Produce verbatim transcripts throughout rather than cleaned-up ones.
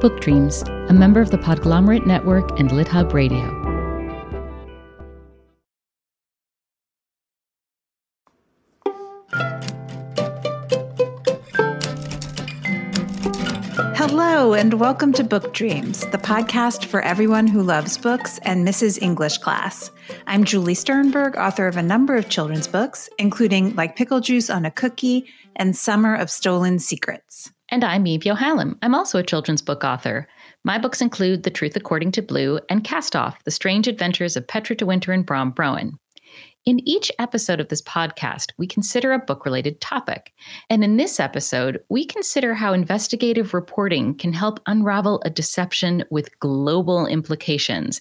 Book Dreams, a member of the Podglomerate Network and Lit Hub Radio. Hello, and welcome to Book Dreams, the podcast for everyone who loves books and misses English class. I'm Julie Sternberg, author of a number of children's books, including Like Pickle Juice on a Cookie and Summer of Stolen Secrets. And I'm Eve Yohalem. I'm also a children's book author. My books include The Truth According to Blue and Cast Off, The Strange Adventures of Petra De Winter and Bram Broen. In each episode of this podcast, we consider a book-related topic. And in this episode, we consider how investigative reporting can help unravel a deception with global implications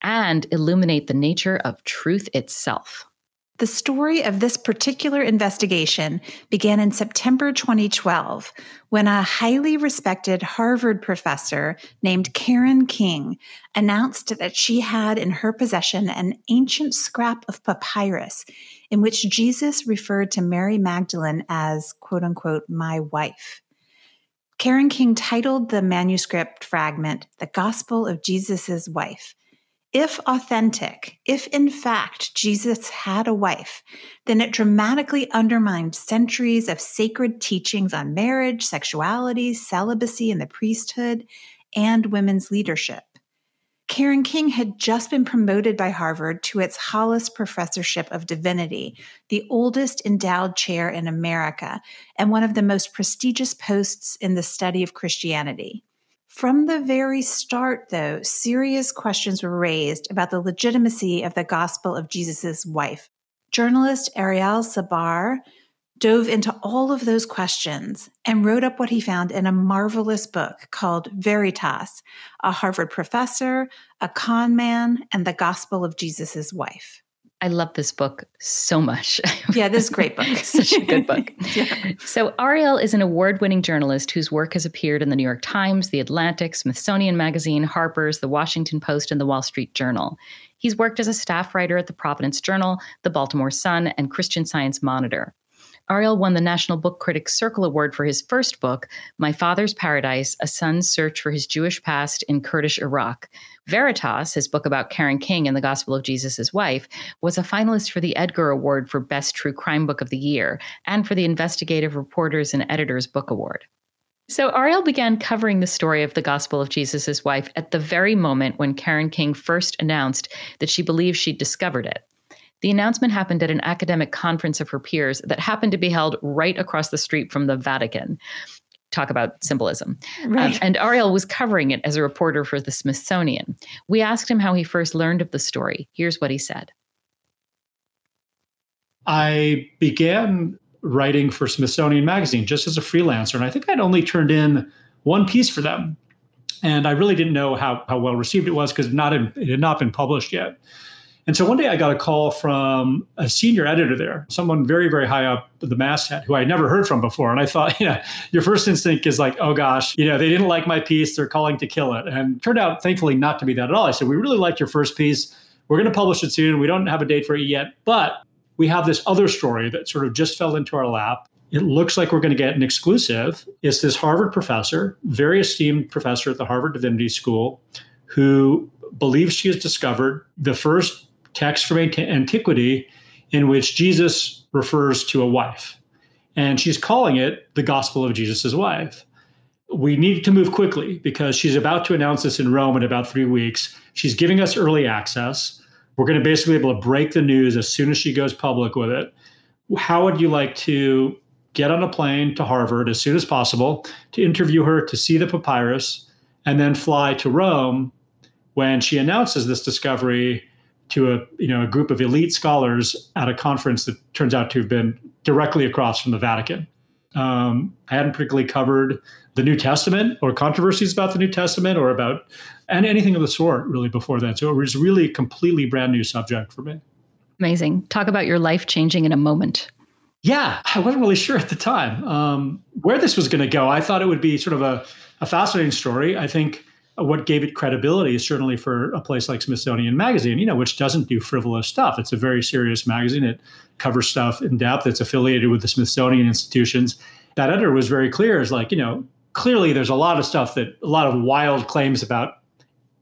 and illuminate the nature of truth itself. The story of this particular investigation began in September twenty twelve, when a highly respected Harvard professor named Karen King announced that she had in her possession an ancient scrap of papyrus in which Jesus referred to Mary Magdalene as, quote unquote, my wife. Karen King titled the manuscript fragment, The Gospel of Jesus' Wife. If authentic, if in fact Jesus had a wife, then it dramatically undermined centuries of sacred teachings on marriage, sexuality, celibacy in the priesthood, and women's leadership. Karen King had just been promoted by Harvard to its Hollis Professorship of Divinity, the oldest endowed chair in America, and one of the most prestigious posts in the study of Christianity. From the very start, though, serious questions were raised about the legitimacy of the Gospel of Jesus' Wife. Journalist Ariel Sabar dove into all of those questions and wrote up what he found in a marvelous book called Veritas, A Harvard Professor, A Con Man, and the Gospel of Jesus' Wife. I love this book so much. Yeah, this is a great book. Such a good book. Yeah. So Ariel is an award-winning journalist whose work has appeared in the New York Times, the Atlantic, Smithsonian Magazine, Harper's, the Washington Post, and the Wall Street Journal. He's worked as a staff writer at the Providence Journal, the Baltimore Sun, and Christian Science Monitor. Ariel won the National Book Critics Circle Award for his first book, My Father's Paradise, A Son's Search for His Jewish Past in Kurdish Iraq. Veritas, his book about Karen King and the Gospel of Jesus' Wife, was a finalist for the Edgar Award for Best True Crime Book of the Year and for the Investigative Reporters and Editors Book Award. So Ariel began covering the story of the Gospel of Jesus' Wife at the very moment when Karen King first announced that she believed she'd discovered it. The announcement happened at an academic conference of her peers that happened to be held right across the street from the Vatican. Talk about symbolism. Right. Um, and Ariel was covering it as a reporter for the Smithsonian. We asked him how he first learned of the story. Here's what he said. I began writing for Smithsonian Magazine just as a freelancer, and I think I'd only turned in one piece for them. And I really didn't know how, how well received it was because not in, it had not been published yet. And so one day I got a call from a senior editor there, someone very, very high up the masthead who I had never heard from before. And I thought, you know, your first instinct is like, oh, gosh, you know, they didn't like my piece. They're calling to kill it. And it turned out, thankfully, not to be that at all. I said, we really liked your first piece. We're going to publish it soon. We don't have a date for it yet. But we have this other story that sort of just fell into our lap. It looks like we're going to get an exclusive. It's this Harvard professor, very esteemed professor at the Harvard Divinity School, who believes she has discovered the first text from antiquity in which Jesus refers to a wife. And she's calling it the Gospel of Jesus' Wife. We need to move quickly because she's about to announce this in Rome in about three weeks. She's giving us early access. We're going to basically be able to break the news as soon as she goes public with it. How would you like to get on a plane to Harvard as soon as possible to interview her, to see the papyrus, and then fly to Rome when she announces this discovery to a you know a group of elite scholars at a conference that turns out to have been directly across from the Vatican. Um, I hadn't particularly covered the New Testament or controversies about the New Testament or about and anything of the sort really before that. So it was really a completely brand new subject for me. Amazing. Talk about your life changing in a moment. Yeah, I wasn't really sure at the time um, where this was going to go. I thought it would be sort of a, a fascinating story. I think what gave it credibility is certainly for a place like Smithsonian Magazine, you know, which doesn't do frivolous stuff. It's a very serious magazine. It covers stuff in depth. It's affiliated with the Smithsonian institutions. That editor was very clear. It's like, you know, clearly there's a lot of stuff that a lot of wild claims about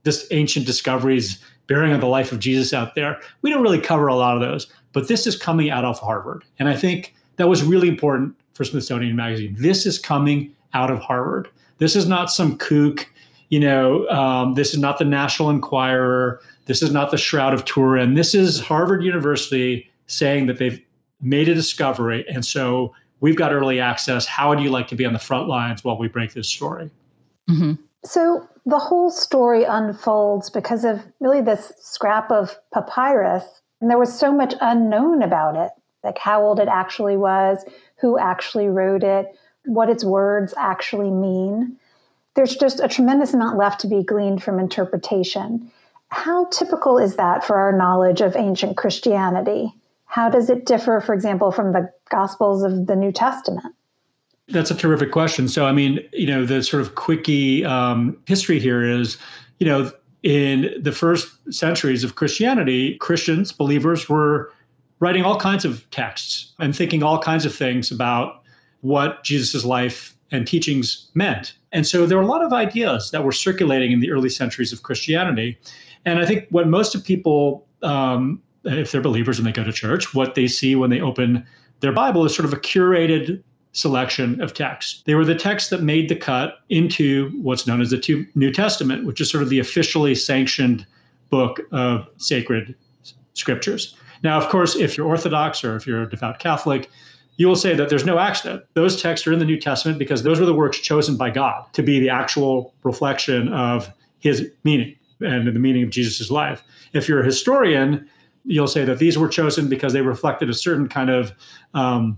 this ancient discoveries bearing on the life of Jesus out there. We don't really cover a lot of those, but this is coming out of Harvard. And I think that was really important for Smithsonian Magazine. This is coming out of Harvard. This is not some kook, you know, um, this is not the National Enquirer. This is not the Shroud of Turin. This is Harvard University saying that they've made a discovery. And so we've got early access. How would you like to be on the front lines while we break this story? Mm-hmm. So the whole story unfolds because of really this scrap of papyrus. And there was so much unknown about it, like how old it actually was, who actually wrote it, what its words actually mean. There's just a tremendous amount left to be gleaned from interpretation. How typical is that for our knowledge of ancient Christianity? How does it differ, for example, from the Gospels of the New Testament? That's a terrific question. So, I mean, you know, the sort of quickie um, history here is, you know, in the first centuries of Christianity, Christians, believers, were writing all kinds of texts and thinking all kinds of things about what Jesus's life and teachings meant. And so there were a lot of ideas that were circulating in the early centuries of Christianity. And I think what most of people, um, if they're believers and they go to church, what they see when they open their Bible is sort of a curated selection of texts. They were the texts that made the cut into what's known as the New Testament, which is sort of the officially sanctioned book of sacred scriptures. Now, of course, if you're Orthodox or if you're a devout Catholic, you will say that there's no accident. Those texts are in the New Testament because those were the works chosen by God to be the actual reflection of his meaning and the meaning of Jesus's life. If you're a historian, you'll say that these were chosen because they reflected a certain kind of um,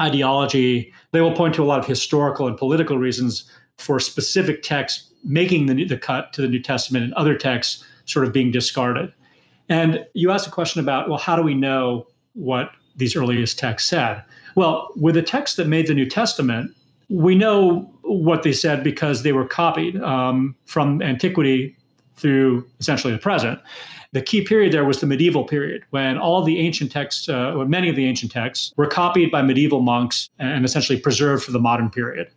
ideology. They will point to a lot of historical and political reasons for specific texts making the, the cut to the New Testament and other texts sort of being discarded. And you asked a question about, well, how do we know what these earliest texts said? Well, with the texts that made the New Testament, we know what they said because they were copied um, from antiquity through essentially the present. The key period there was the medieval period, when all the ancient texts, uh, or many of the ancient texts, were copied by medieval monks and essentially preserved for the modern period.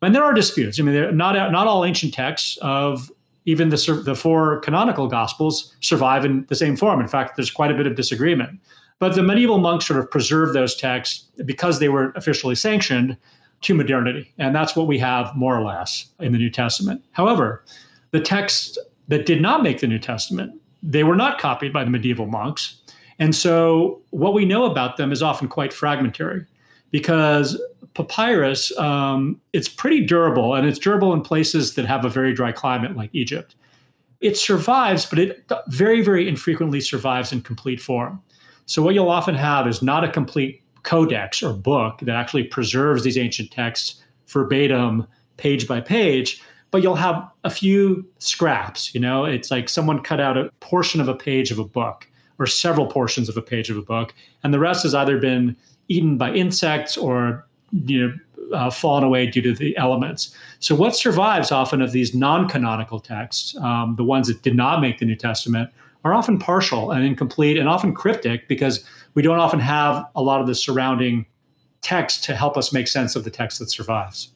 And there are disputes. I mean, not not all ancient texts of even the, the four canonical Gospels survive in the same form. In fact, there's quite a bit of disagreement. But the medieval monks sort of preserved those texts because they were officially sanctioned to modernity. And that's what we have more or less in the New Testament. However, the texts that did not make the New Testament, they were not copied by the medieval monks. And so what we know about them is often quite fragmentary because papyrus, um, it's pretty durable, and it's durable in places that have a very dry climate like Egypt. It survives, but it very, very infrequently survives in complete form. So what you'll often have is not a complete codex or book that actually preserves these ancient texts verbatim, page by page, but you'll have a few scraps. You know, it's like someone cut out a portion of a page of a book or several portions of a page of a book, and the rest has either been eaten by insects or, you know, uh, fallen away due to the elements. So what survives often of these non-canonical texts, um, the ones that did not make the New Testament, are often partial and incomplete and often cryptic because we don't often have a lot of the surrounding text to help us make sense of the text that survives.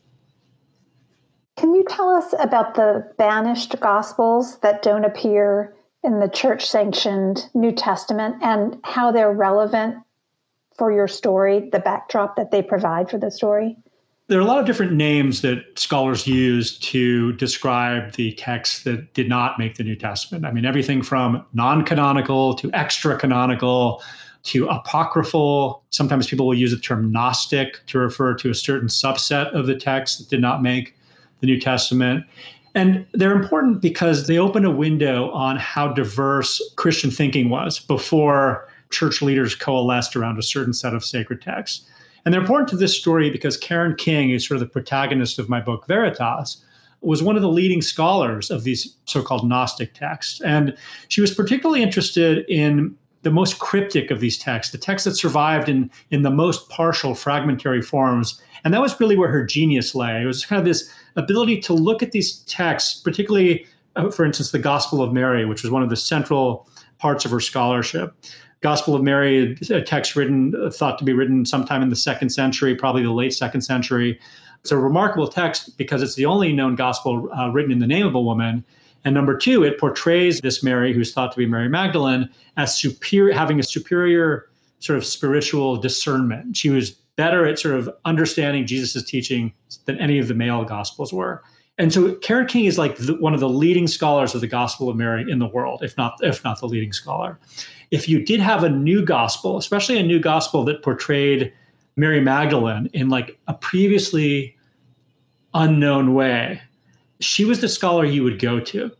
Can you tell us about the banished Gospels that don't appear in the church-sanctioned New Testament and how they're relevant for your story, the backdrop that they provide for the story? There are a lot of different names that scholars use to describe the texts that did not make the New Testament. I mean, everything from non-canonical to extra-canonical to apocryphal. Sometimes people will use the term Gnostic to refer to a certain subset of the texts that did not make the New Testament. And they're important because they open a window on how diverse Christian thinking was before church leaders coalesced around a certain set of sacred texts. And they're important to this story because Karen King, who's sort of the protagonist of my book, Veritas, was one of the leading scholars of these so-called Gnostic texts. And she was particularly interested in the most cryptic of these texts, the texts that survived in, in the most partial, fragmentary forms. And that was really where her genius lay. It was kind of this ability to look at these texts, particularly, uh, for instance, the Gospel of Mary, which was one of the central parts of her scholarship. Gospel of Mary, a text written, thought to be written sometime in the second century, probably the late second century, It's a remarkable text because it's the only known gospel uh, written in the name of a woman. And number two, it portrays this Mary, who's thought to be Mary Magdalene, as superior, having a superior sort of spiritual discernment. She was better at sort of understanding Jesus's teaching than any of the male gospels were. And so Karen King is like the, one of the leading scholars of the Gospel of Mary in the world, if not, if not the leading scholar. If you did have a new gospel, especially a new gospel that portrayed Mary Magdalene in like a previously unknown way, she was the scholar you would go to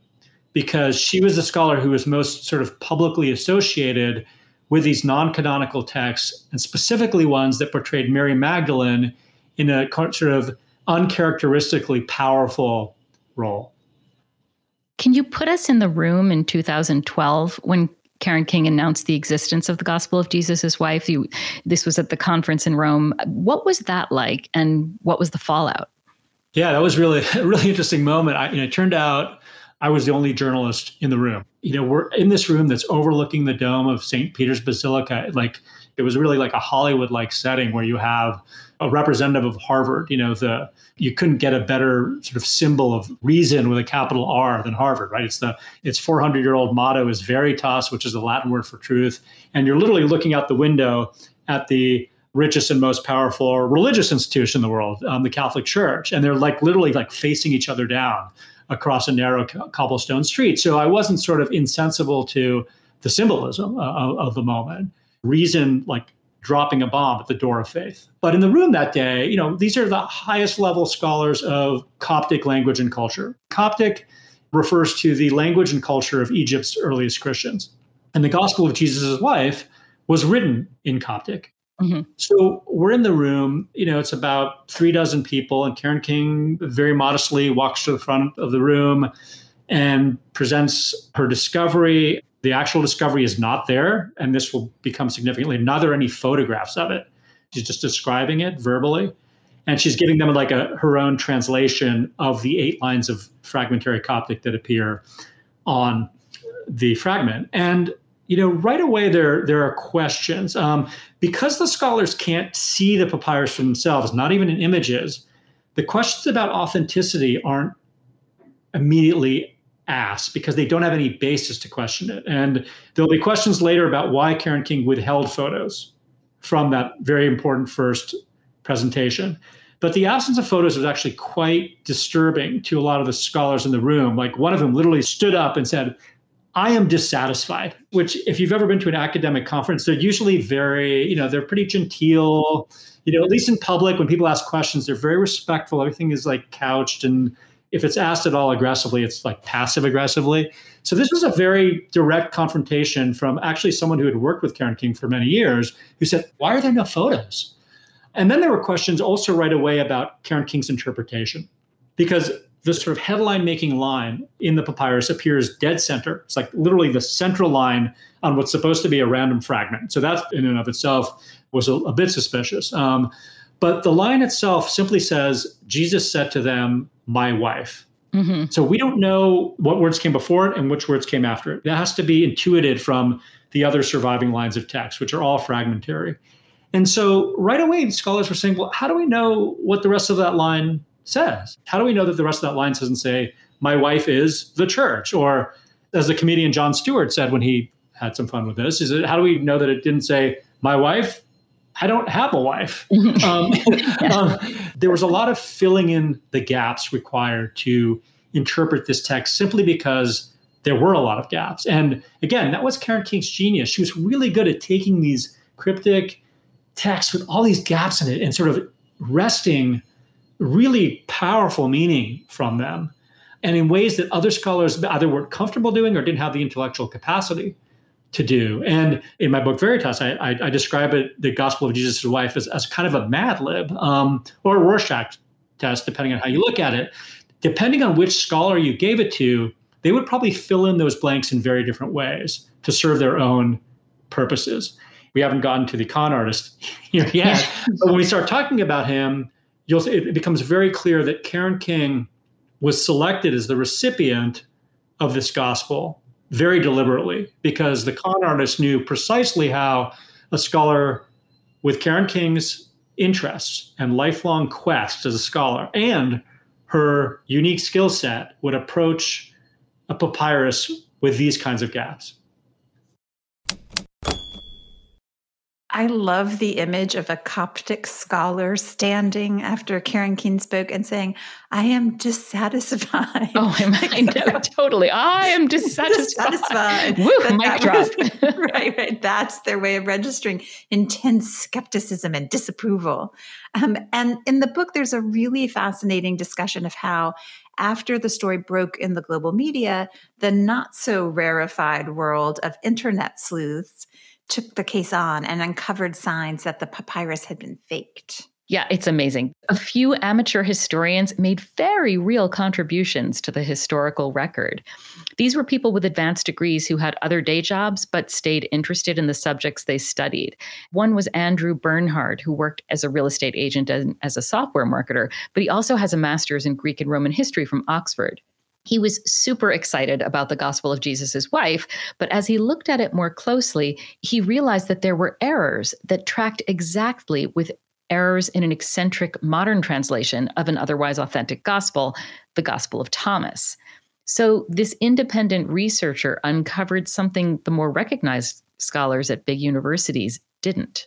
because she was the scholar who was most sort of publicly associated with these non-canonical texts, and specifically ones that portrayed Mary Magdalene in a sort of uncharacteristically powerful role. Can you put us in the room in two thousand twelve when Karen King announced the existence of the Gospel of Jesus' Wife? You, this was at the conference in Rome. What was that like, and what was the fallout? Yeah, that was really a really interesting moment. I, you know, it turned out I was the only journalist in the room. You know, we're in this room that's overlooking the dome of Saint Peter's Basilica. Like, it was really like a Hollywood-like setting where you have a representative of Harvard. You know, the you couldn't get a better sort of symbol of reason with a capital R than Harvard, right? It's the its four hundred year old motto is Veritas, which is the Latin word for truth. And you're literally looking out the window at the richest and most powerful religious institution in the world, um, the Catholic Church. And they're like literally like facing each other down across a narrow co- cobblestone street. So I wasn't sort of insensible to the symbolism uh, of, of the moment. Reason like dropping a bomb at the door of faith. But in the room that day, you know, these are the highest level scholars of Coptic language and culture. Coptic refers to the language and culture of Egypt's earliest Christians. And the Gospel of Jesus' Wife was written in Coptic. Mm-hmm. So we're in the room, you know, it's about three dozen people, and Karen King very modestly walks to the front of the room and presents her discovery. The actual discovery is not there, and this will become significantly, not there are any photographs of it. She's just describing it verbally, and she's giving them like a her own translation of the eight lines of fragmentary Coptic that appear on the fragment. And you know, right away there there are questions um, because the scholars can't see the papyrus for themselves, not even in images. The questions about authenticity aren't immediately asked because they don't have any basis to question it. And there'll be questions later about why Karen King withheld photos from that very important first presentation. But the absence of photos was actually quite disturbing to a lot of the scholars in the room. Like one of them literally stood up and said, "I am dissatisfied," which if you've ever been to an academic conference, they're usually very, you know, they're pretty genteel, you know, at least in public when people ask questions, they're very respectful. Everything is like couched, and if it's asked at all aggressively, it's like passive aggressively. So this was a very direct confrontation from actually someone who had worked with Karen King for many years, who said, "Why are there no photos?" And then there were questions also right away about Karen King's interpretation, because this sort of headline making line in the papyrus appears dead center. It's like literally the central line on what's supposed to be a random fragment. So that in and of itself was a, a bit suspicious. Um, But the line itself simply says, "Jesus said to them, my wife." Mm-hmm. So we don't know what words came before it and which words came after it. That has to be intuited from the other surviving lines of text, which are all fragmentary. And so right away, scholars were saying, well, how do we know what the rest of that line says? How do we know that the rest of that line doesn't say, "My wife is the church"? Or as the comedian Jon Stewart said when he had some fun with this, is it, how do we know that it didn't say, "My wife? I don't have a wife." Um, um, there was a lot of filling in the gaps required to interpret this text simply because there were a lot of gaps. And again, that was Karen King's genius. She was really good at taking these cryptic texts with all these gaps in it and sort of wresting really powerful meaning from them, and in ways that other scholars either weren't comfortable doing or didn't have the intellectual capacity to do. And in my book, Veritas, I, I, I describe it, the Gospel of Jesus' Wife, as, as kind of a Mad Lib um, or a Rorschach test, depending on how you look at it. Depending on which scholar you gave it to, they would probably fill in those blanks in very different ways to serve their own purposes. We haven't gotten to the con artist here yet, but when we start talking about him, you'll it becomes very clear that Karen King was selected as the recipient of this gospel very deliberately, because the con artist knew precisely how a scholar with Karen King's interests and lifelong quest as a scholar and her unique skill set would approach a papyrus with these kinds of gaps. I love the image of a Coptic scholar standing after Karen King's book and saying, I am dissatisfied. Oh, I know, totally. I am dissatisfied. dissatisfied. Woo, but mic drop. Was, right, right. That's their way of registering intense skepticism and disapproval. Um, and in the book, there's a really fascinating discussion of how after the story broke in the global media, the not so rarefied world of internet sleuths took the case on and uncovered signs that the papyrus had been faked. Yeah, it's amazing. A few amateur historians made very real contributions to the historical record. These were people with advanced degrees who had other day jobs but stayed interested in the subjects they studied. One was Andrew Bernhard, who worked as a real estate agent and as a software marketer, but he also has a master's in Greek and Roman history from Oxford. He was super excited about the Gospel of Jesus' Wife, but as he looked at it more closely, he realized that there were errors that tracked exactly with errors in an eccentric modern translation of an otherwise authentic gospel, the Gospel of Thomas. So this independent researcher uncovered something the more recognized scholars at big universities didn't.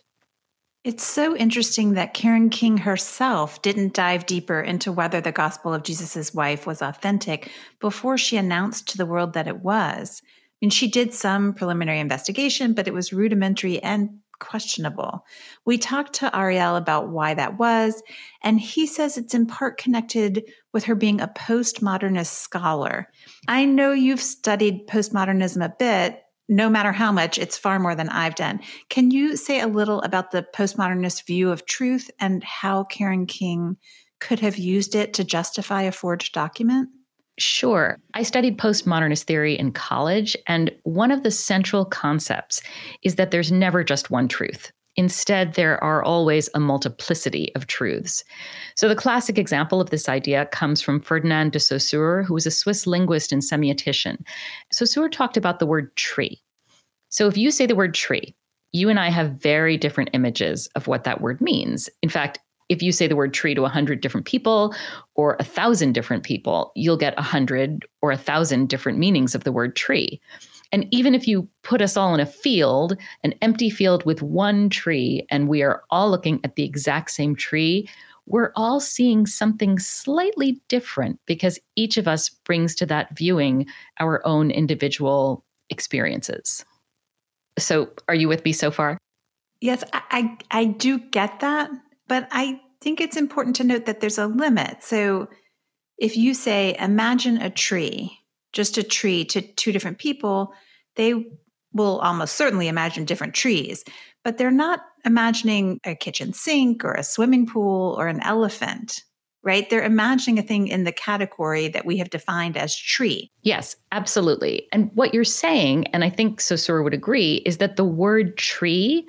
It's so interesting that Karen King herself didn't dive deeper into whether the Gospel of Jesus' Wife was authentic before she announced to the world that it was. I mean, she did some preliminary investigation, but it was rudimentary and questionable. We talked to Ariel about why that was, and he says it's in part connected with her being a postmodernist scholar. I know you've studied postmodernism a bit. No matter how much, it's far more than I've done. Can you say a little about the postmodernist view of truth and how Karen King could have used it to justify a forged document? Sure. I studied postmodernist theory in college, and one of the central concepts is that there's never just one truth. Instead, there are always a multiplicity of truths. So the classic example of this idea comes from Ferdinand de Saussure, who was a Swiss linguist and semiotician. Saussure talked about the word tree. So if you say the word tree, you and I have very different images of what that word means. In fact, if you say the word tree to one hundred different people or one thousand different people, you'll get one hundred or one thousand different meanings of the word tree. And even if you put us all in a field, an empty field with one tree, and we are all looking at the exact same tree, we're all seeing something slightly different because each of us brings to that viewing our own individual experiences. So are you with me so far? Yes, I, I, I do get that, but I think it's important to note that there's a limit. So if you say, imagine a tree, just a tree to two different people, they will almost certainly imagine different trees, but they're not imagining a kitchen sink or a swimming pool or an elephant, right? They're imagining a thing in the category that we have defined as tree. Yes, absolutely. And what you're saying, and I think Saussure would agree, is that the word tree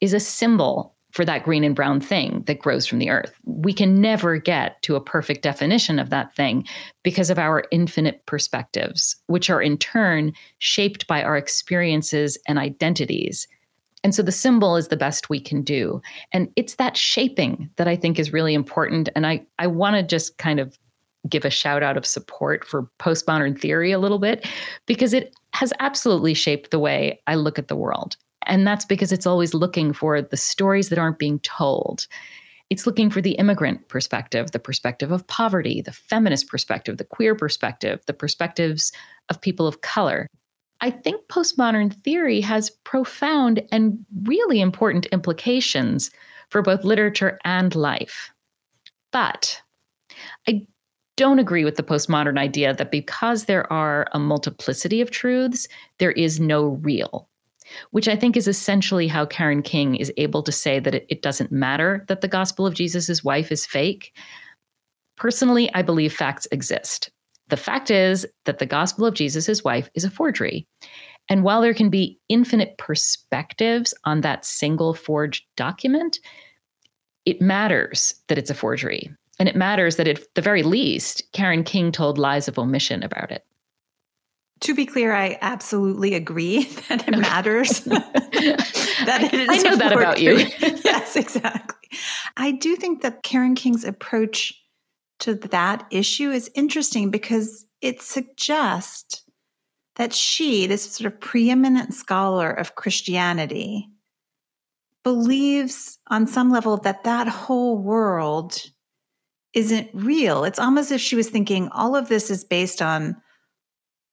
is a symbol for that green and brown thing that grows from the earth. We can never get to a perfect definition of that thing because of our infinite perspectives, which are in turn shaped by our experiences and identities. And so the symbol is the best we can do. And it's that shaping that I think is really important. And I, I want to just kind of give a shout out of support for postmodern theory a little bit, because it has absolutely shaped the way I look at the world. And that's because it's always looking for the stories that aren't being told. It's looking for the immigrant perspective, the perspective of poverty, the feminist perspective, the queer perspective, the perspectives of people of color. I think postmodern theory has profound and really important implications for both literature and life. But I don't agree with the postmodern idea that because there are a multiplicity of truths, there is no real, which I think is essentially how Karen King is able to say that it, it doesn't matter that the Gospel of Jesus' Wife is fake. Personally, I believe facts exist. The fact is that the Gospel of Jesus' Wife is a forgery. And while there can be infinite perspectives on that single forged document, it matters that it's a forgery. And it matters that at the very least, Karen King told lies of omission about it. To be clear, I absolutely agree that it matters. that I, it is I know that about you. Yes, exactly. I do think that Karen King's approach to that issue is interesting because it suggests that she, this sort of preeminent scholar of Christianity, believes on some level that that whole world isn't real. It's almost as if she was thinking all of this is based on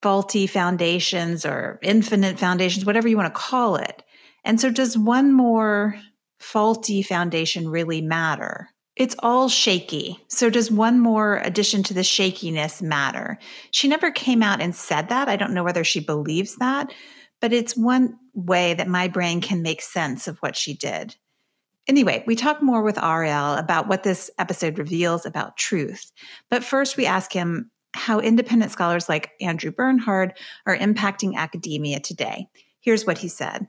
faulty foundations or infinite foundations, whatever you want to call it. And so does one more faulty foundation really matter? It's all shaky. So does one more addition to the shakiness matter? She never came out and said that. I don't know whether she believes that, but it's one way that my brain can make sense of what she did. Anyway, we talk more with Ariel about what this episode reveals about truth. But first, we ask him how independent scholars like Andrew Bernhard are impacting academia today. Here's what he said.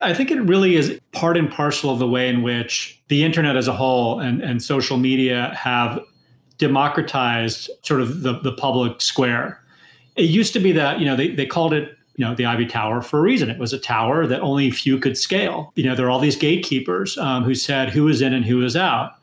I think it really is part and parcel of the way in which the internet as a whole and, and social media have democratized sort of the, the public square. It used to be that, you know, they, they called it, you know, the Ivy Tower for a reason. It was a tower that only few could scale. You know, there are all these gatekeepers um, who said who was in and who was out.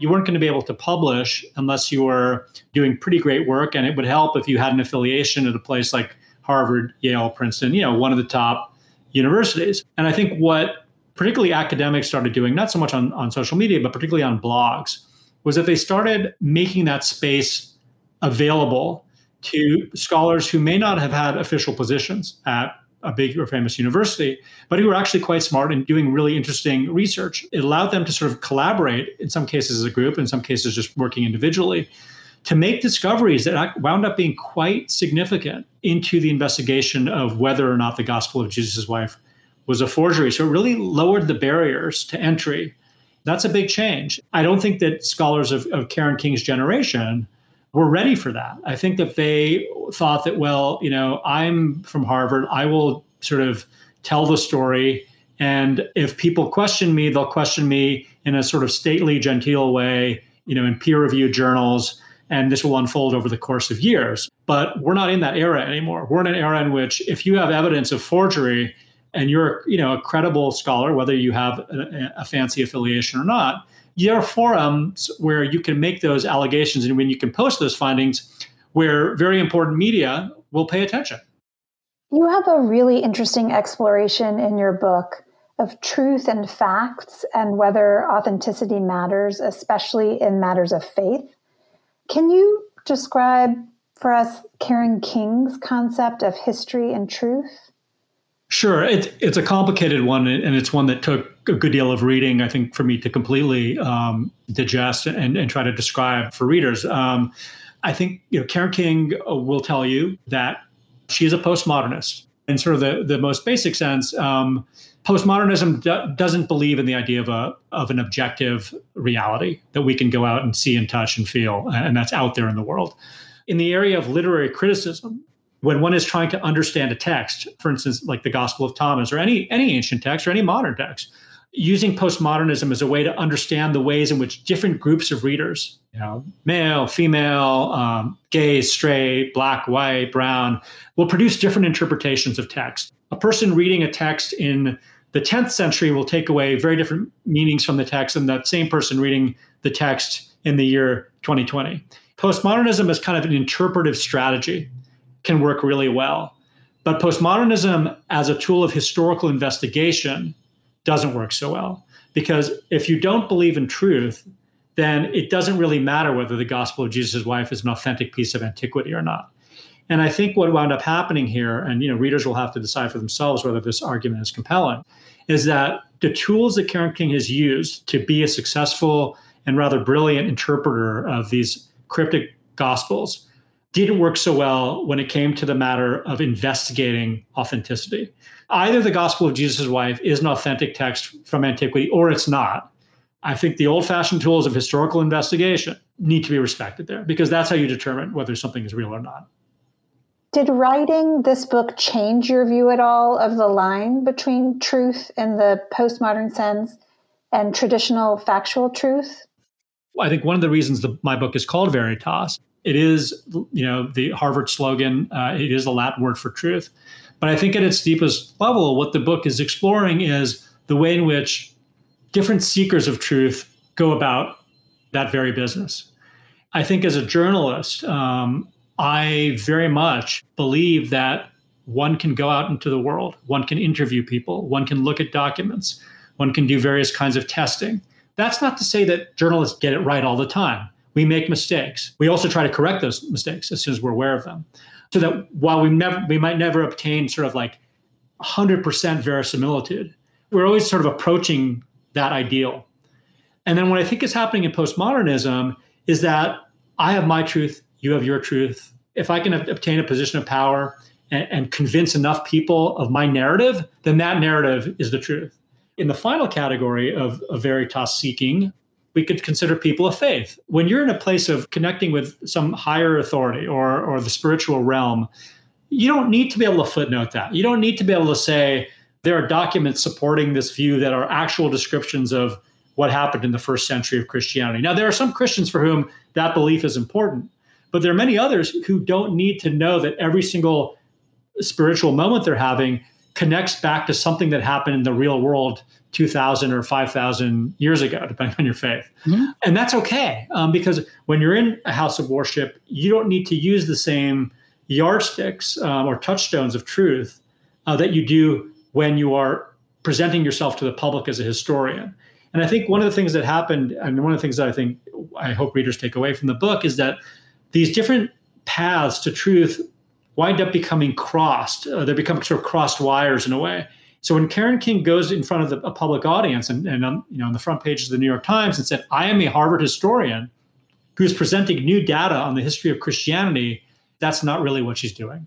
You weren't going to be able to publish unless you were doing pretty great work. And it would help if you had an affiliation at a place like Harvard, Yale, Princeton, you know, one of the top universities. And I think what particularly academics started doing, not so much on, on social media, but particularly on blogs, was that they started making that space available to scholars who may not have had official positions at a big or famous university, but who were actually quite smart and doing really interesting research. It allowed them to sort of collaborate, in some cases as a group, in some cases just working individually, to make discoveries that wound up being quite significant into the investigation of whether or not the Gospel of Jesus' Wife was a forgery. So it really lowered the barriers to entry. That's a big change. I don't think that scholars of, of Karen King's generation were ready for that. I think that they thought that, well, you know, I'm from Harvard. I will sort of tell the story. And if people question me, they'll question me in a sort of stately, genteel way, you know, in peer-reviewed journals. And this will unfold over the course of years. But we're not in that era anymore. We're in an era in which if you have evidence of forgery and you're, you know, a credible scholar, whether you have a, a fancy affiliation or not, there are forums where you can make those allegations and when you can post those findings where very important media will pay attention. You have a really interesting exploration in your book of truth and facts and whether authenticity matters, especially in matters of faith. Can you describe for us Karen King's concept of history and truth? Sure. It's, it's a complicated one, and it's one that took a good deal of reading, I think, for me to completely um, digest and, and try to describe for readers. Um, I think, you know, Karen King will tell you that she is a postmodernist. In sort of the, the most basic sense, um, postmodernism do- doesn't believe in the idea of, a, of an objective reality that we can go out and see and touch and feel, and that's out there in the world. In the area of literary criticism, when one is trying to understand a text, for instance, like the Gospel of Thomas or any any ancient text or any modern text, using postmodernism as a way to understand the ways in which different groups of readers, you know, male, female, um, gay, straight, black, white, brown, will produce different interpretations of text. A person reading a text in the tenth century will take away very different meanings from the text than that same person reading the text in the year twenty twenty. Postmodernism is kind of an interpretive strategy. Can work really well. But postmodernism as a tool of historical investigation doesn't work so well, because if you don't believe in truth, then it doesn't really matter whether the Gospel of Jesus' Wife is an authentic piece of antiquity or not. And I think what wound up happening here, and you know, readers will have to decide for themselves whether this argument is compelling, is that the tools that Karen King has used to be a successful and rather brilliant interpreter of these cryptic Gospels didn't work so well when it came to the matter of investigating authenticity. Either the Gospel of Jesus' Wife is an authentic text from antiquity or it's not. I think the old-fashioned tools of historical investigation need to be respected there, because that's how you determine whether something is real or not. Did writing this book change your view at all of the line between truth in the postmodern sense and traditional factual truth? I think one of the reasons the, my book is called Veritas It is, you know, the Harvard slogan, uh, it is the Latin word for truth. But I think at its deepest level, what the book is exploring is the way in which different seekers of truth go about that very business. I think as a journalist, um, I very much believe that one can go out into the world, one can interview people, one can look at documents, one can do various kinds of testing. That's not to say that journalists get it right all the time. We make mistakes. We also try to correct those mistakes as soon as we're aware of them. So that while we never, we might never obtain sort of like one hundred percent verisimilitude, we're always sort of approaching that ideal. And then what I think is happening in postmodernism is that I have my truth, you have your truth. If I can obtain a position of power and, and convince enough people of my narrative, then that narrative is the truth. In the final category of, of Veritas seeking, we could consider people of faith. When you're in a place of connecting with some higher authority or, or the spiritual realm, you don't need to be able to footnote that. You don't need to be able to say there are documents supporting this view that are actual descriptions of what happened in the first century of Christianity. Now, there are some Christians for whom that belief is important, but there are many others who don't need to know that every single spiritual moment they're having connects back to something that happened in the real world two thousand or five thousand years ago, depending on your faith. Mm-hmm. And that's okay, um, because when you're in a house of worship, you don't need to use the same yardsticks um, or touchstones of truth uh, that you do when you are presenting yourself to the public as a historian. And I think one of the things that happened, and one of the things that I think I hope readers take away from the book, is that these different paths to truth wind up becoming crossed. Uh, they become sort of crossed wires in a way. So when Karen King goes in front of the, a public audience and, and on, you know, on the front pages of the New York Times and said, I am a Harvard historian who's presenting new data on the history of Christianity, that's not really what she's doing.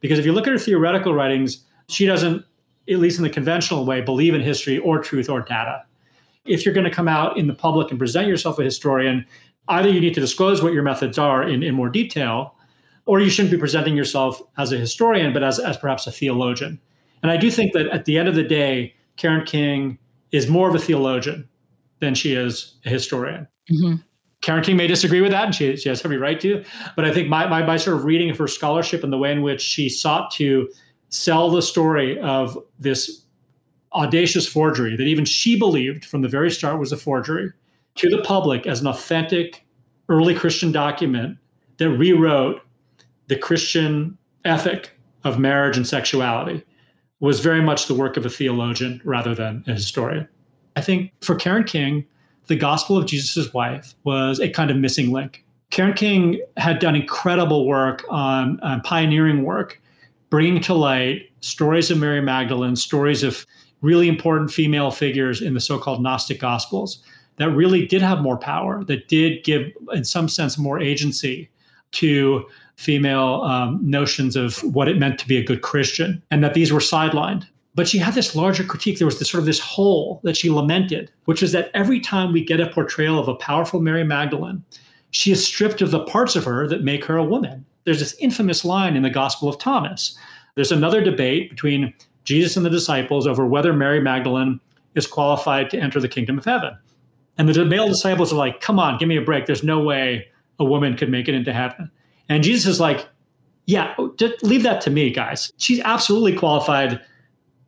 Because if you look at her theoretical writings, she doesn't, at least in the conventional way, believe in history or truth or data. If you're going to come out in the public and present yourself a historian, either you need to disclose what your methods are in, in more detail, or you shouldn't be presenting yourself as a historian, but as, as perhaps a theologian. And I do think that at the end of the day, Karen King is more of a theologian than she is a historian. Mm-hmm. Karen King may disagree with that, and she, she has every right to. But I think my, my, my sort of reading of her scholarship and the way in which she sought to sell the story of this audacious forgery that even she believed from the very start was a forgery to the public as an authentic early Christian document that rewrote the Christian ethic of marriage and sexuality was very much the work of a theologian rather than a historian. I think for Karen King, the Gospel of Jesus' Wife was a kind of missing link. Karen King had done incredible work on, on pioneering work, bringing to light stories of Mary Magdalene, stories of really important female figures in the so-called Gnostic Gospels that really did have more power, that did give, in some sense, more agency to female um, notions of what it meant to be a good Christian, and that these were sidelined. But she had this larger critique. There was this sort of this hole that she lamented, which is that every time we get a portrayal of a powerful Mary Magdalene, she is stripped of the parts of her that make her a woman. There's this infamous line in the Gospel of Thomas. There's another debate between Jesus and the disciples over whether Mary Magdalene is qualified to enter the kingdom of heaven. And the male disciples are like, come on, give me a break. There's no way a woman could make it into heaven. And Jesus is like, yeah, just leave that to me, guys. She's absolutely qualified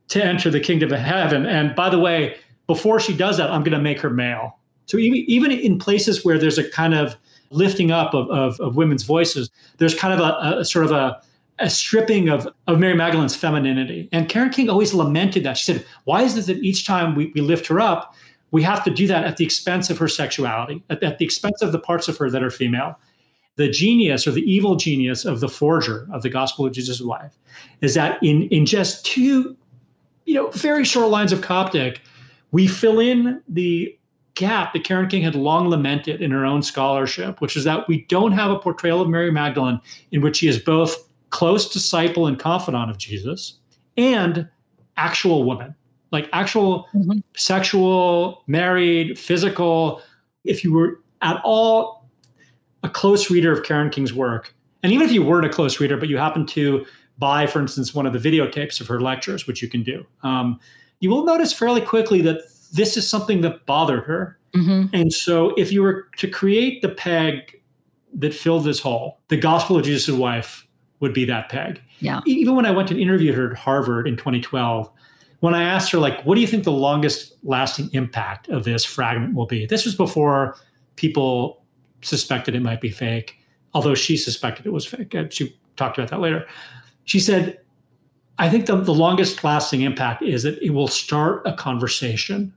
to enter the kingdom of heaven. And by the way, before she does that, I'm going to make her male. So even, even in places where there's a kind of lifting up of, of, of women's voices, there's kind of a, a sort of a, a stripping of, of Mary Magdalene's femininity. And Karen King always lamented that. She said, why is it that each time we, we lift her up, we have to do that at the expense of her sexuality, at, at the expense of the parts of her that are female? The genius or the evil genius of the forger of the Gospel of Jesus' Wife is that in, in just two, you know, very short lines of Coptic, we fill in the gap that Karen King had long lamented in her own scholarship, which is that we don't have a portrayal of Mary Magdalene in which she is both close disciple and confidant of Jesus and actual woman, like actual mm-hmm. sexual, married, physical. If you were at all a close reader of Karen King's work, and even if you weren't a close reader, but you happen to buy, for instance, one of the videotapes of her lectures, which you can do, um, you will notice fairly quickly that this is something that bothered her. Mm-hmm. And so if you were to create the peg that filled this hall, the Gospel of Jesus' Wife would be that peg. Yeah. Even when I went and interviewed her at Harvard in twenty twelve, when I asked her, like, what do you think the longest lasting impact of this fragment will be? This was before people suspected it might be fake, although she suspected it was fake. She talked about that later. She said, I think the, the longest lasting impact is that it will start a conversation.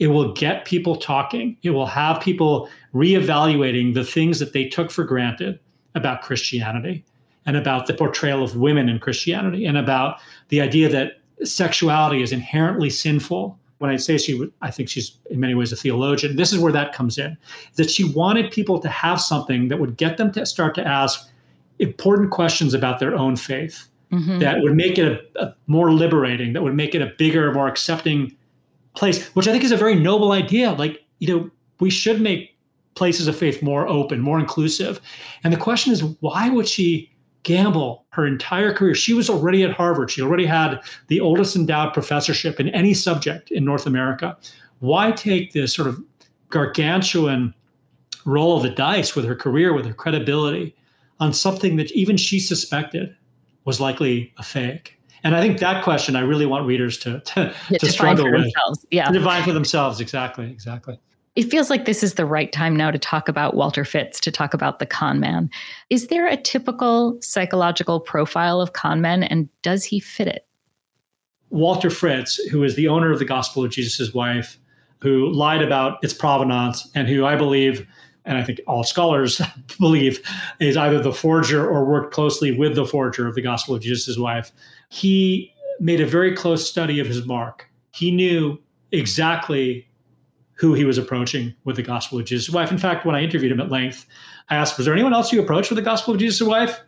It will get people talking. It will have people reevaluating the things that they took for granted about Christianity and about the portrayal of women in Christianity and about the idea that sexuality is inherently sinful. When I say she, I think she's in many ways a theologian. This is where that comes in, that she wanted people to have something that would get them to start to ask important questions about their own faith, mm-hmm. that would make it a, a more liberating, that would make it a bigger, more accepting place, which I think is a very noble idea. Like, you know, we should make places of faith more open, more inclusive. And the question is, why would she gamble her entire career? She was already at Harvard. She already had the oldest endowed professorship in any subject in North America. Why take this sort of gargantuan roll of the dice with her career, with her credibility, on something that even she suspected was likely a fake? And I think that question, I really want readers to, to, yeah, to struggle with. Yeah. To define for themselves. Exactly. Exactly. It feels like this is the right time now to talk about Walter Fritz, to talk about the con man. Is there a typical psychological profile of con men, and does he fit it? Walter Fritz, who is the owner of the Gospel of Jesus' Wife, who lied about its provenance, and who I believe, and I think all scholars believe, is either the forger or worked closely with the forger of the Gospel of Jesus' Wife. He made a very close study of his mark. He knew exactly who he was approaching with the Gospel of Jesus' Wife. In fact, when I interviewed him at length, I asked, was there anyone else you approached with the Gospel of Jesus' Wife?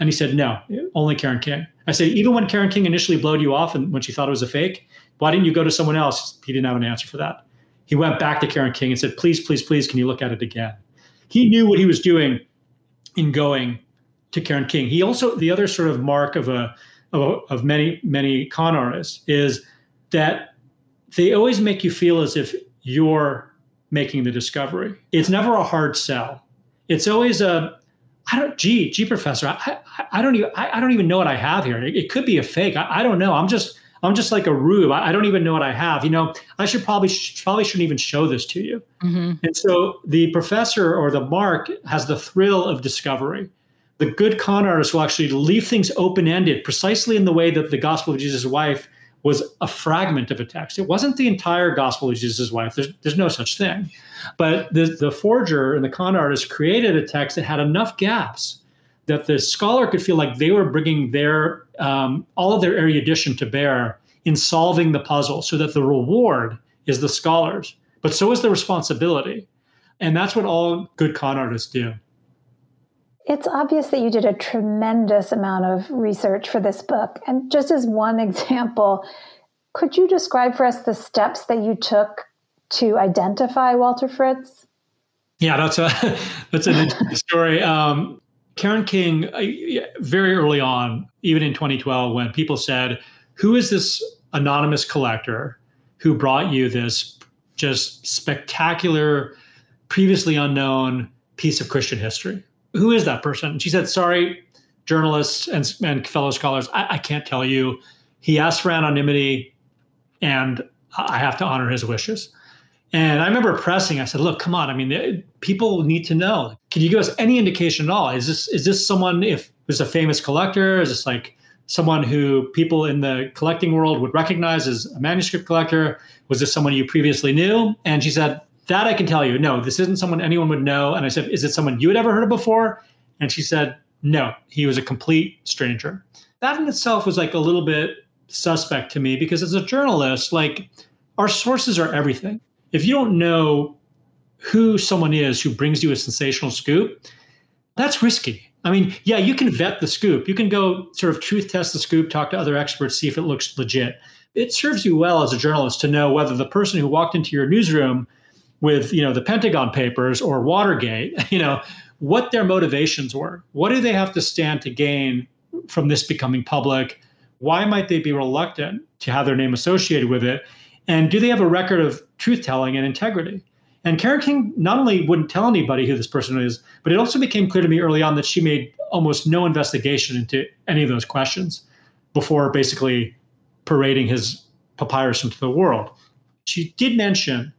And he said, no, only Karen King. I said, even when Karen King initially blowed you off and when she thought it was a fake, why didn't you go to someone else? He didn't have an answer for that. He went back to Karen King and said, please, please, please, can you look at it again? He knew what he was doing in going to Karen King. He also, the other sort of mark of a of, a, of many, many con artists is that they always make you feel as if you're making the discovery. It's never a hard sell. It's always a, I don't, gee, gee, professor, I, I, I don't even, I, I don't even know what I have here. It, it could be a fake. I, I don't know. I'm just, I'm just like a rube. I, I don't even know what I have. You know, I should probably, sh- probably shouldn't even show this to you. Mm-hmm. And so the professor or the mark has the thrill of discovery. The good con artist will actually leave things open-ended, precisely in the way that the Gospel of Jesus' Wife was a fragment of a text. It wasn't the entire Gospel of Jesus' Wife. There's, there's no such thing. But the, the forger and the con artist created a text that had enough gaps that the scholar could feel like they were bringing their um, all of their erudition to bear in solving the puzzle, so that the reward is the scholars, but so is the responsibility. And that's what all good con artists do. It's obvious that you did a tremendous amount of research for this book. And just as one example, could you describe for us the steps that you took to identify Walter Fritz? Yeah, that's a that's an interesting story. Um, Karen King, very early on, even in twenty twelve, when people said, who is this anonymous collector who brought you this just spectacular, previously unknown piece of Christian history? Who is that person? And she said, sorry, journalists and, and fellow scholars, I, I can't tell you. He asked for anonymity, and I have to honor his wishes. And I remember pressing, I said, look, come on. I mean, the, people need to know. Can you give us any indication at all? Is this is this someone, if was a famous collector? Is this like someone who people in the collecting world would recognize as a manuscript collector? Was this someone you previously knew? And she said, that I can tell you, no, this isn't someone anyone would know. And I said, is it someone you had ever heard of before? And she said, no, he was a complete stranger. That in itself was like a little bit suspect to me, because as a journalist, like, our sources are everything. If you don't know who someone is who brings you a sensational scoop, that's risky. I mean, yeah, you can vet the scoop. You can go sort of truth test the scoop, talk to other experts, see if it looks legit. It serves you well as a journalist to know whether the person who walked into your newsroom with, you know, the Pentagon Papers or Watergate, you know, what their motivations were. What do they have to stand to gain from this becoming public? Why might they be reluctant to have their name associated with it? And do they have a record of truth-telling and integrity? And Karen King not only wouldn't tell anybody who this person is, but it also became clear to me early on that she made almost no investigation into any of those questions before basically parading his papyrus into the world. She did mention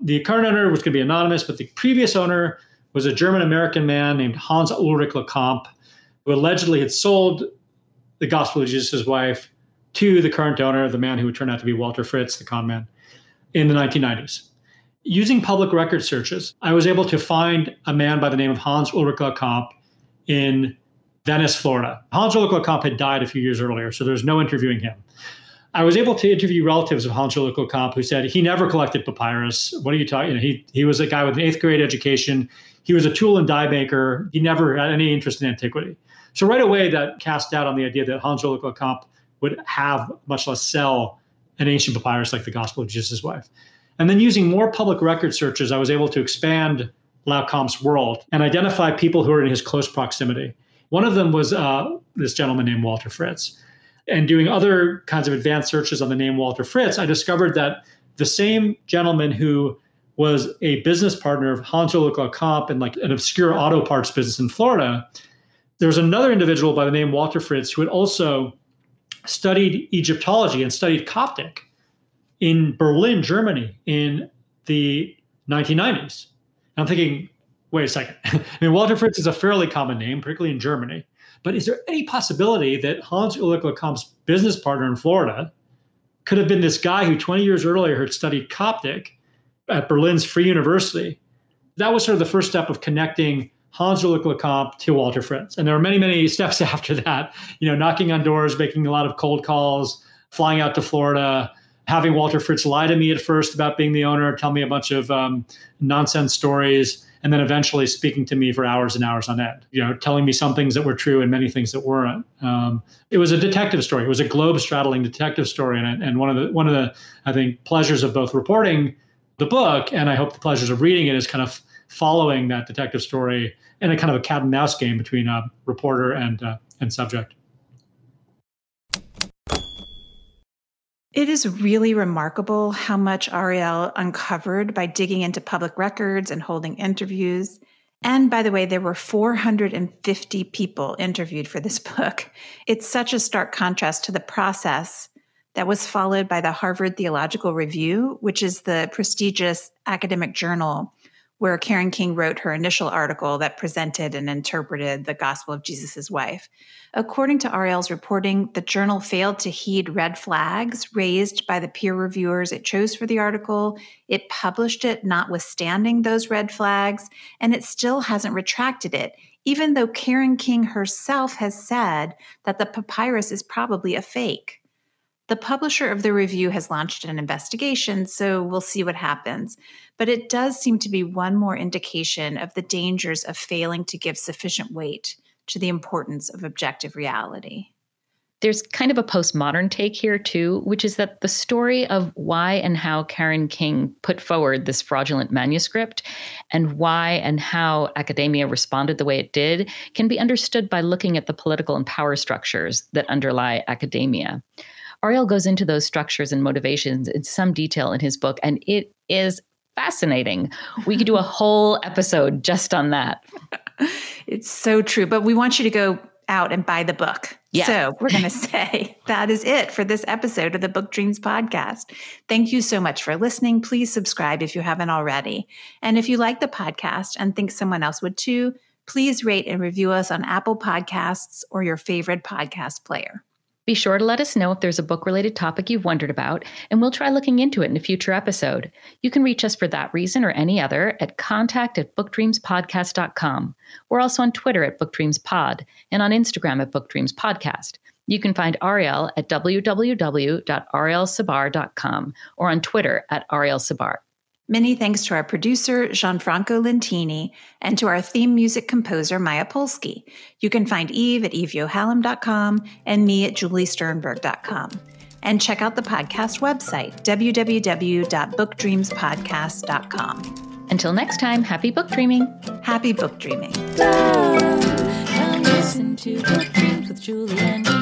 the current owner was going to be anonymous, but the previous owner was a German-American man named Hans-Ulrich Laukamp, who allegedly had sold the Gospel of Jesus' Wife to the current owner, the man who would turn out to be Walter Fritz, the con man, in the nineteen nineties. Using public record searches, I was able to find a man by the name of Hans-Ulrich Laukamp in Venice, Florida. Hans-Ulrich Laukamp had died a few years earlier, so there was no interviewing him. I was able to interview relatives of Hans-Ulrich Laukamp who said he never collected papyrus. What are you talking? You know, he he was a guy with an eighth grade education. He was a tool and die maker. He never had any interest in antiquity. So right away, that cast doubt on the idea that Hans-Ulrich Laukamp would have, much less sell, an ancient papyrus like the Gospel of Jesus' Wife. And then using more public record searches, I was able to expand Laukamp's world and identify people who were in his close proximity. One of them was uh, this gentleman named Walter Fritz. And doing other kinds of advanced searches on the name Walter Fritz, I discovered that the same gentleman who was a business partner of Hans-Ulrich Laukamp in like an obscure auto parts business in Florida, there was another individual by the name Walter Fritz who had also studied Egyptology and studied Coptic in Berlin, Germany, in the nineteen nineties. And I'm thinking, wait a second. I mean, Walter Fritz is a fairly common name, particularly in Germany. But is there any possibility that Hans-Ulrich Laukamp's business partner in Florida could have been this guy who twenty years earlier had studied Coptic at Berlin's Free University? That was sort of the first step of connecting Hans-Ulrich Laukamp to Walter Fritz. And there were many, many steps after that, you know, knocking on doors, making a lot of cold calls, flying out to Florida, having Walter Fritz lie to me at first about being the owner, tell me a bunch of um, nonsense stories, and then eventually speaking to me for hours and hours on end, you know, telling me some things that were true and many things that weren't. Um, it was a detective story. It was a globe-straddling detective story. And, and one of the, one of the, I think, pleasures of both reporting the book, and I hope the pleasures of reading it, is kind of following that detective story in a kind of a cat and mouse game between a reporter and uh, and subject. It is really remarkable how much Ariel uncovered by digging into public records and holding interviews. And by the way, there were four hundred fifty people interviewed for this book. It's such a stark contrast to the process that was followed by the Harvard Theological Review, which is the prestigious academic journal where Karen King wrote her initial article that presented and interpreted the Gospel of Jesus' Wife. According to Ariel's reporting, the journal failed to heed red flags raised by the peer reviewers it chose for the article. It published it notwithstanding those red flags, and it still hasn't retracted it, even though Karen King herself has said that the papyrus is probably a fake. The publisher of the review has launched an investigation, so we'll see what happens. But it does seem to be one more indication of the dangers of failing to give sufficient weight to the importance of objective reality. There's kind of a postmodern take here, too, which is that the story of why and how Karen King put forward this fraudulent manuscript and why and how academia responded the way it did can be understood by looking at the political and power structures that underlie academia. Ariel goes into those structures and motivations in some detail in his book, and it is fascinating. We could do a whole episode just on that. It's so true, but we want you to go out and buy the book. Yeah. So we're going to say that is it for this episode of the Book Dreams podcast. Thank you so much for listening. Please subscribe if you haven't already. And if you like the podcast and think someone else would too, please rate and review us on Apple Podcasts or your favorite podcast player. Be sure to let us know if there's a book-related topic you've wondered about, and we'll try looking into it in a future episode. You can reach us for that reason or any other at contact at book dreams podcast dot com. We're also on Twitter at book dreams pod and on Instagram at book dreams podcast. You can find Ariel at w w w dot ariel sabar dot com or on Twitter at Ariel Sabar. Many thanks to our producer, Gianfranco Lentini, and to our theme music composer, Maya Polsky. You can find Eve at eve yohallam dot com and me at julie sternberg dot com. And check out the podcast website, w w w dot book dreams podcast dot com. Until next time, happy book dreaming. Happy book dreaming. Come listen to Book Dreams with Julie and